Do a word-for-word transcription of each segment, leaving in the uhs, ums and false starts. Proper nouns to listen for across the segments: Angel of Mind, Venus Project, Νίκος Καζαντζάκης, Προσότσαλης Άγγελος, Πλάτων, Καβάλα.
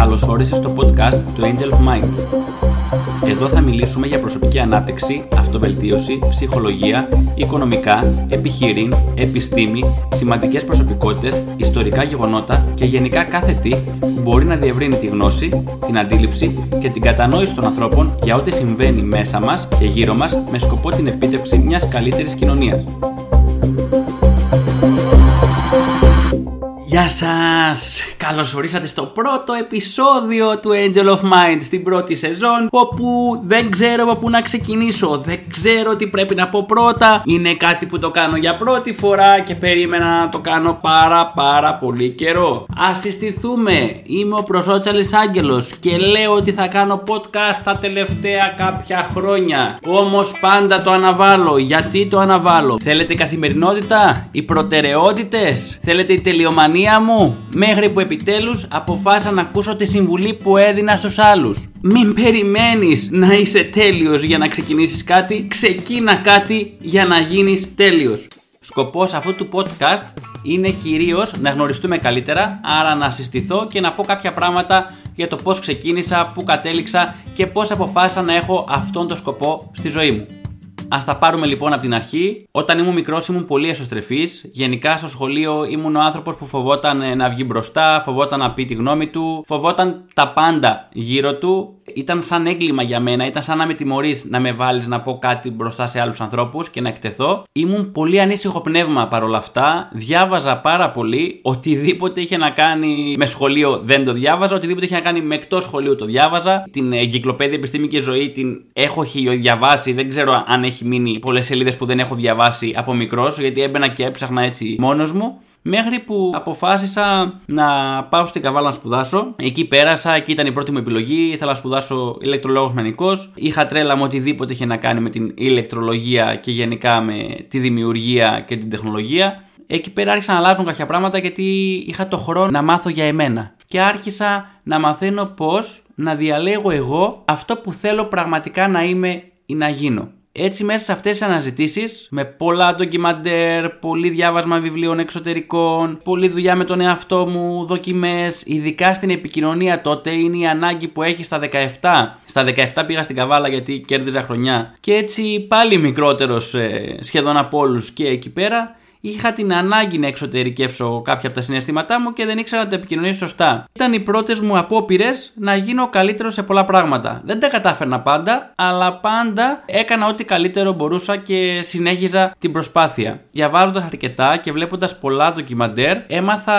Καλώς όρισες στο podcast του Angel of Mind. Εδώ θα μιλήσουμε για προσωπική ανάπτυξη, αυτοβελτίωση, ψυχολογία, οικονομικά, επιχειρήν, επιστήμη, σημαντικές προσωπικότητες, ιστορικά γεγονότα και γενικά κάθε τι που μπορεί να διευρύνει τη γνώση, την αντίληψη και την κατανόηση των ανθρώπων για ό,τι συμβαίνει μέσα μας και γύρω μας με σκοπό την επίτευξη μιας καλύτερης κοινωνίας. Γεια σας! Καλώς ορίσατε στο πρώτο επεισόδιο του Angel of Mind, στην πρώτη σεζόν, όπου δεν ξέρω από πού να ξεκινήσω, δεν ξέρω τι πρέπει να πω πρώτα. Είναι κάτι που το κάνω για πρώτη φορά και περίμενα να το κάνω πάρα πάρα πολύ καιρό. Ας συστηθούμε, είμαι ο Προσότσαλης Άγγελος και λέω ότι θα κάνω podcast τα τελευταία κάποια χρόνια. Όμως πάντα το αναβάλω. Γιατί το αναβάλω? Θέλετε καθημερινότητα? Οι προτεραιότητες? Θέλετε η τελειομανία μου, μέχρι που επιτέλους αποφάσισα να ακούσω τη συμβουλή που έδινα στους άλλους. Μην περιμένεις να είσαι τέλειος για να ξεκινήσεις κάτι, ξεκίνα κάτι για να γίνεις τέλειος. Σκοπός αυτού του podcast είναι κυρίως να γνωριστούμε καλύτερα, άρα να συστηθώ και να πω κάποια πράγματα για το πώς ξεκίνησα, πού κατέληξα και πώς αποφάσισα να έχω αυτόν τον σκοπό στη ζωή μου. Ας τα πάρουμε λοιπόν από την αρχή. Όταν ήμουν μικρός ήμουν πολύ εσωστρεφής. Γενικά στο σχολείο ήμουν ο άνθρωπος που φοβόταν να βγει μπροστά, φοβόταν να πει τη γνώμη του, φοβόταν τα πάντα γύρω του. Ήταν σαν έγκλημα για μένα, ήταν σαν να με τιμωρείς να με βάλεις να πω κάτι μπροστά σε άλλους ανθρώπους και να εκτεθώ. Ήμουν πολύ ανήσυχο πνεύμα παρόλα αυτά. Διάβαζα πάρα πολύ. Οτιδήποτε είχε να κάνει με σχολείο δεν το διάβαζα. Οτιδήποτε είχε να κάνει με εκτός σχολείου το διάβαζα. Την εγκυκλοπαίδεια Επιστήμη και Ζωή την έχω χιλιοδιαβάσει. Δεν ξέρω αν έχει μείνει πολλές σελίδες που δεν έχω διαβάσει από μικρός, γιατί έμπαινα και έψαχνα έτσι μόνος μου. Μέχρι που αποφάσισα να πάω στην Καβάλα να σπουδάσω. Εκεί πέρασα, εκεί ήταν η πρώτη μου επιλογή. Ήθελα να σπουδάσω ηλεκτρολόγος μηχανικός. Είχα τρέλα με οτιδήποτε είχε να κάνει με την ηλεκτρολογία και γενικά με τη δημιουργία και την τεχνολογία. Εκεί πέρα άρχισαν να αλλάζουν κάποια πράγματα γιατί είχα το χρόνο να μάθω για εμένα. Και άρχισα να μαθαίνω πώς να διαλέγω εγώ αυτό που θέλω πραγματικά να είμαι ή να γίνω. Έτσι μέσα σε αυτές τις αναζητήσεις, με πολλά ντοκιμαντέρ, πολύ διάβασμα βιβλίων εξωτερικών, πολλή δουλειά με τον εαυτό μου, δοκιμές, ειδικά στην επικοινωνία τότε είναι η ανάγκη που έχει στα δεκαεπτά. Στα δεκαεπτά πήγα στην Καβάλα γιατί κέρδιζα χρονιά και έτσι πάλι μικρότερος ε, σχεδόν από όλους και εκεί πέρα. Είχα την ανάγκη να εξωτερικεύσω κάποια από τα συναισθήματά μου και δεν ήξερα να τα επικοινωνήσω σωστά. Ήταν οι πρώτες μου απόπειρες να γίνω καλύτερος σε πολλά πράγματα. Δεν τα κατάφερνα πάντα, αλλά πάντα έκανα ό,τι καλύτερο μπορούσα και συνέχιζα την προσπάθεια. Διαβάζοντας αρκετά και βλέποντας πολλά ντοκιμαντέρ, έμαθα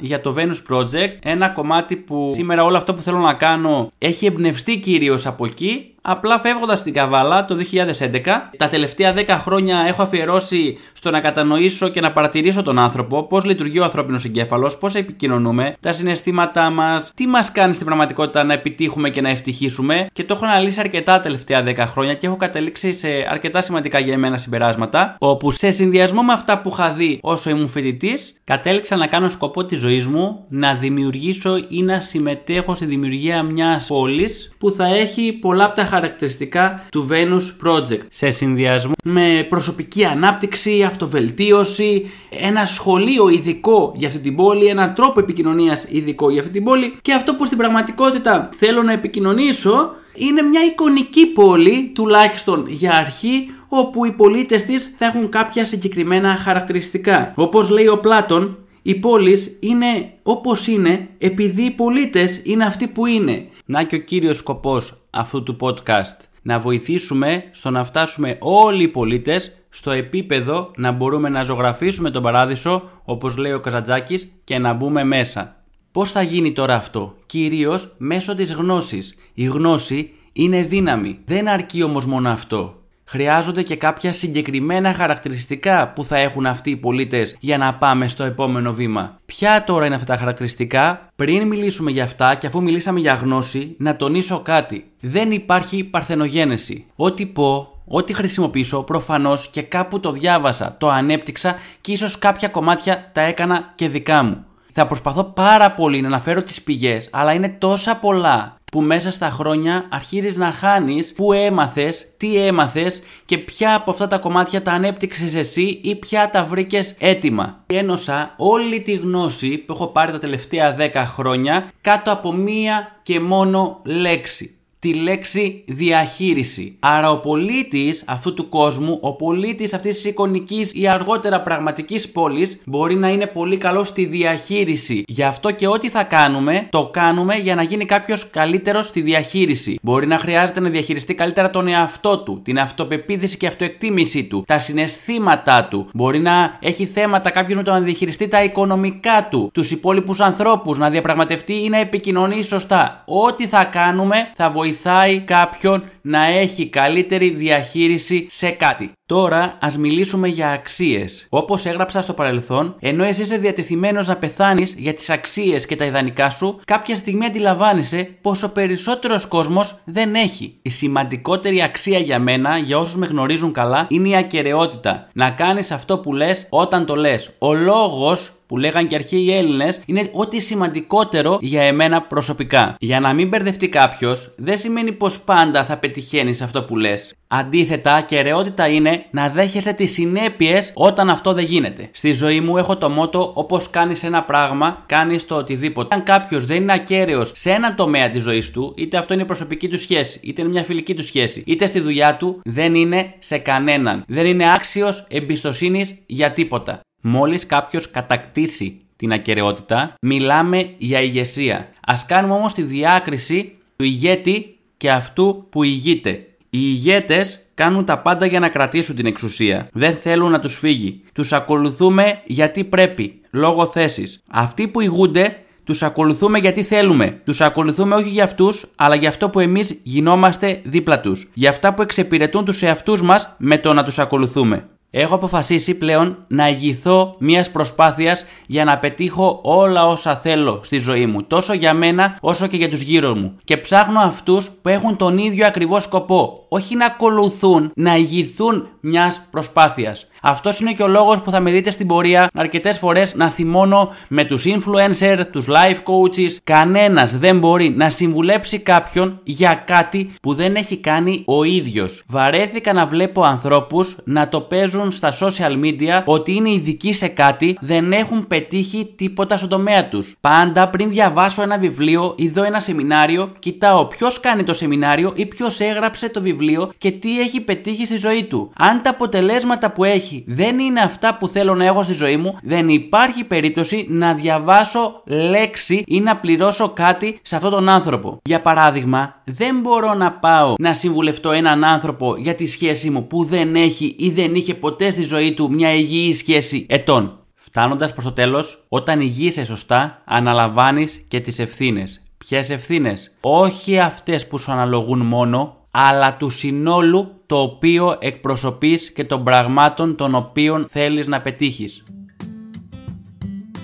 για το Venus Project, ένα κομμάτι που σήμερα όλο αυτό που θέλω να κάνω έχει εμπνευστεί κυρίως από εκεί. Απλά φεύγοντας στην Καβάλα το δύο χιλιάδες έντεκα, τα τελευταία δέκα χρόνια έχω αφιερώσει στο να κατανοήσω και να παρατηρήσω τον άνθρωπο, πώς λειτουργεί ο ανθρώπινος εγκέφαλος, πώς επικοινωνούμε, τα συναισθήματά μας, τι μας κάνει στην πραγματικότητα να επιτύχουμε και να ευτυχίσουμε. Και το έχω αναλύσει αρκετά τα τελευταία δέκα χρόνια και έχω καταλήξει σε αρκετά σημαντικά για εμένα συμπεράσματα, όπου σε συνδυασμό με αυτά που είχα δει όσο ήμουν φοιτητής, κατέληξα να κάνω σκοπό της ζωής μου να δημιουργήσω ή να συμμετέχω στη δημιουργία μιας πόλης που θα έχει πολλά από τα χαρακτηριστικά του Venus Project σε συνδυασμό με προσωπική ανάπτυξη, αυτοβελτίωση, ένα σχολείο ειδικό για αυτή την πόλη, έναν τρόπο επικοινωνίας ειδικό για αυτή την πόλη και αυτό που στην πραγματικότητα θέλω να επικοινωνήσω είναι μια εικονική πόλη, τουλάχιστον για αρχή, όπου οι πολίτες της θα έχουν κάποια συγκεκριμένα χαρακτηριστικά. Όπως λέει ο Πλάτων, οι πόλεις είναι όπως είναι επειδή οι πολίτες είναι αυτοί που είναι. Να και ο κύριος σκοπός αυτού του podcast, να βοηθήσουμε στο να φτάσουμε όλοι οι πολίτες στο επίπεδο να μπορούμε να ζωγραφίσουμε τον παράδεισο, όπως λέει ο Καζαντζάκης, και να μπούμε μέσα. Πώς θα γίνει τώρα αυτό? Κυρίως μέσω της γνώσης. Η γνώση είναι δύναμη. Δεν αρκεί όμως μόνο αυτό. Χρειάζονται και κάποια συγκεκριμένα χαρακτηριστικά που θα έχουν αυτοί οι πολίτες για να πάμε στο επόμενο βήμα. Ποια τώρα είναι αυτά τα χαρακτηριστικά? Πριν μιλήσουμε για αυτά και αφού μιλήσαμε για γνώση, να τονίσω κάτι. Δεν υπάρχει παρθενογένεση. Ό,τι πω, ό,τι χρησιμοποιήσω, προφανώς και κάπου το διάβασα, το ανέπτυξα και ίσως κάποια κομμάτια τα έκανα και δικά μου. Θα προσπαθώ πάρα πολύ να αναφέρω τις πηγές, αλλά είναι τόσα πολλά που μέσα στα χρόνια αρχίζεις να χάνεις που έμαθες, τι έμαθες και ποια από αυτά τα κομμάτια τα ανέπτυξες εσύ ή ποια τα βρήκες έτοιμα. Ένωσα όλη τη γνώση που έχω πάρει τα τελευταία δέκα χρόνια κάτω από μία και μόνο λέξη. Τη λέξη διαχείριση. Άρα ο πολίτης αυτού του κόσμου, ο πολίτης αυτής της εικονικής ή αργότερα πραγματικής πόλης μπορεί να είναι πολύ καλός στη διαχείριση. Γι' αυτό και ό,τι θα κάνουμε, το κάνουμε για να γίνει κάποιος καλύτερος στη διαχείριση. Μπορεί να χρειάζεται να διαχειριστεί καλύτερα τον εαυτό του, την αυτοπεποίθηση και αυτοεκτίμησή του, τα συναισθήματά του. Μπορεί να έχει θέματα κάποιος με το να διαχειριστεί τα οικονομικά του, τους υπόλοιπους ανθρώπους, να διαπραγματευτεί ή να επικοινωνεί σωστά. Ό,τι θα κάνουμε θα βοηθήσει. Βοηθάει κάποιον να έχει καλύτερη διαχείριση σε κάτι. Τώρα ας μιλήσουμε για αξίες. Όπως έγραψα στο παρελθόν, ενώ εσύ είσαι διατεθειμένος να πεθάνεις για τις αξίες και τα ιδανικά σου, κάποια στιγμή αντιλαμβάνεσαι πως ο περισσότερος κόσμος δεν έχει. Η σημαντικότερη αξία για μένα, για όσους με γνωρίζουν καλά, είναι η ακεραιότητα. Να κάνεις αυτό που λες όταν το λες. Ο λόγος που λέγαν και αρχαίοι Έλληνες είναι ό,τι σημαντικότερο για εμένα προσωπικά. Για να μην μπερδευτεί κάποιος, δεν σημαίνει πως πάντα θα πετυχαίνεις αυτό που λες. Αντίθετα, ακεραιότητα είναι να δέχεσαι τις συνέπειες όταν αυτό δεν γίνεται. Στη ζωή μου έχω το μότο: όπως κάνεις ένα πράγμα, κάνεις το οτιδήποτε. Αν κάποιος δεν είναι ακέραιος σε έναν τομέα της ζωής του, είτε αυτό είναι η προσωπική του σχέση, είτε είναι μια φιλική του σχέση, είτε στη δουλειά του, δεν είναι σε κανέναν. Δεν είναι άξιος εμπιστοσύνης για τίποτα. Μόλις κάποιος κατακτήσει την ακεραιότητα, μιλάμε για ηγεσία. Ας κάνουμε όμως τη διάκριση του ηγέτη και αυτού που ηγείται. Οι ηγέτες κάνουν τα πάντα για να κρατήσουν την εξουσία. Δεν θέλουν να τους φύγει. Τους ακολουθούμε γιατί πρέπει, λόγω θέσης. Αυτοί που ηγούνται, τους ακολουθούμε γιατί θέλουμε. Τους ακολουθούμε όχι για αυτούς, αλλά για αυτό που εμείς γινόμαστε δίπλα τους. Για αυτά που εξυπηρετούν τους εαυτούς μας με το να τους ακολουθούμε. Έχω αποφασίσει πλέον να ηγηθώ μιας προσπάθειας για να πετύχω όλα όσα θέλω στη ζωή μου, τόσο για μένα όσο και για τους γύρω μου. Και ψάχνω αυτούς που έχουν τον ίδιο ακριβώς σκοπό, όχι να ακολουθούν, να ηγηθούν μιας προσπάθειας. Αυτός είναι και ο λόγος που θα με δείτε στην πορεία αρκετές φορές να θυμώνω με τους influencer, τους life coaches. Κανένας δεν μπορεί να συμβουλέψει κάποιον για κάτι που δεν έχει κάνει ο ίδιος. Βαρέθηκα να βλέπω ανθρώπους να το παίζουν στα social media ότι είναι ειδικοί σε κάτι, δεν έχουν πετύχει τίποτα στον τομέα τους. Πάντα πριν διαβάσω ένα βιβλίο ή δω ένα σεμινάριο, κοιτάω ποιος κάνει το σεμινάριο ή ποιος έγραψε το βιβλίο και τι έχει πετύχει στη ζωή του. Αν τα αποτελέσματα που έχει δεν είναι αυτά που θέλω να έχω στη ζωή μου, δεν υπάρχει περίπτωση να διαβάσω λέξη ή να πληρώσω κάτι σε αυτόν τον άνθρωπο. Για παράδειγμα, δεν μπορώ να πάω να συμβουλευτώ έναν άνθρωπο για τη σχέση μου που δεν έχει ή δεν είχε ποτέ στη ζωή του μια υγιή σχέση ετών. Φτάνοντας προς το τέλος, όταν υγείσαι σωστά, αναλαμβάνεις και τις ευθύνες. Ποιες ευθύνες? Όχι αυτές που σου αναλογούν μόνο, αλλά του συνόλου το οποίο εκπροσωπείς και των πραγμάτων των οποίων θέλεις να πετύχεις.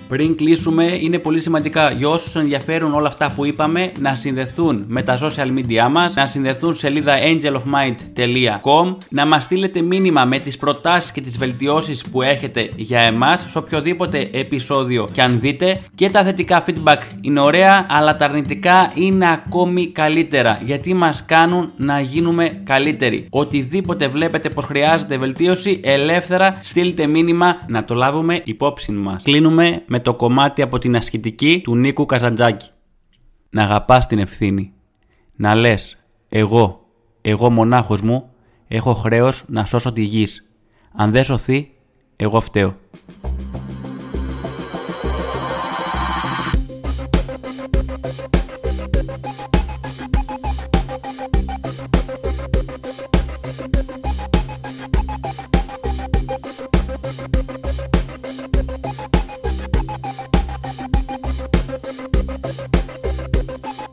Πριν κλείσουμε, είναι πολύ σημαντικά για όσους ενδιαφέρουν όλα αυτά που είπαμε να συνδεθούν με τα social media μας, να συνδεθούν σελίδα angel of mind τελεία com, να μας στείλετε μήνυμα με τις προτάσεις και τις βελτιώσεις που έχετε για εμάς σε οποιοδήποτε επεισόδιο κι αν δείτε, και τα θετικά feedback είναι ωραία, αλλά τα αρνητικά είναι ακόμη καλύτερα γιατί μας κάνουν να γίνουμε καλύτεροι. Οτιδήποτε βλέπετε πως χρειάζεται βελτίωση, ελεύθερα στείλτε μήνυμα να το λάβουμε υπόψη μας. Κλείνουμε με το κομμάτι από την ασχητική του Νίκου Καζαντζάκη. Να αγαπάς την ευθύνη. Να λες: εγώ, εγώ μονάχος μου, έχω χρέος να σώσω τη γη. Αν δεν σωθεί, εγώ φταίω. We'll be right back.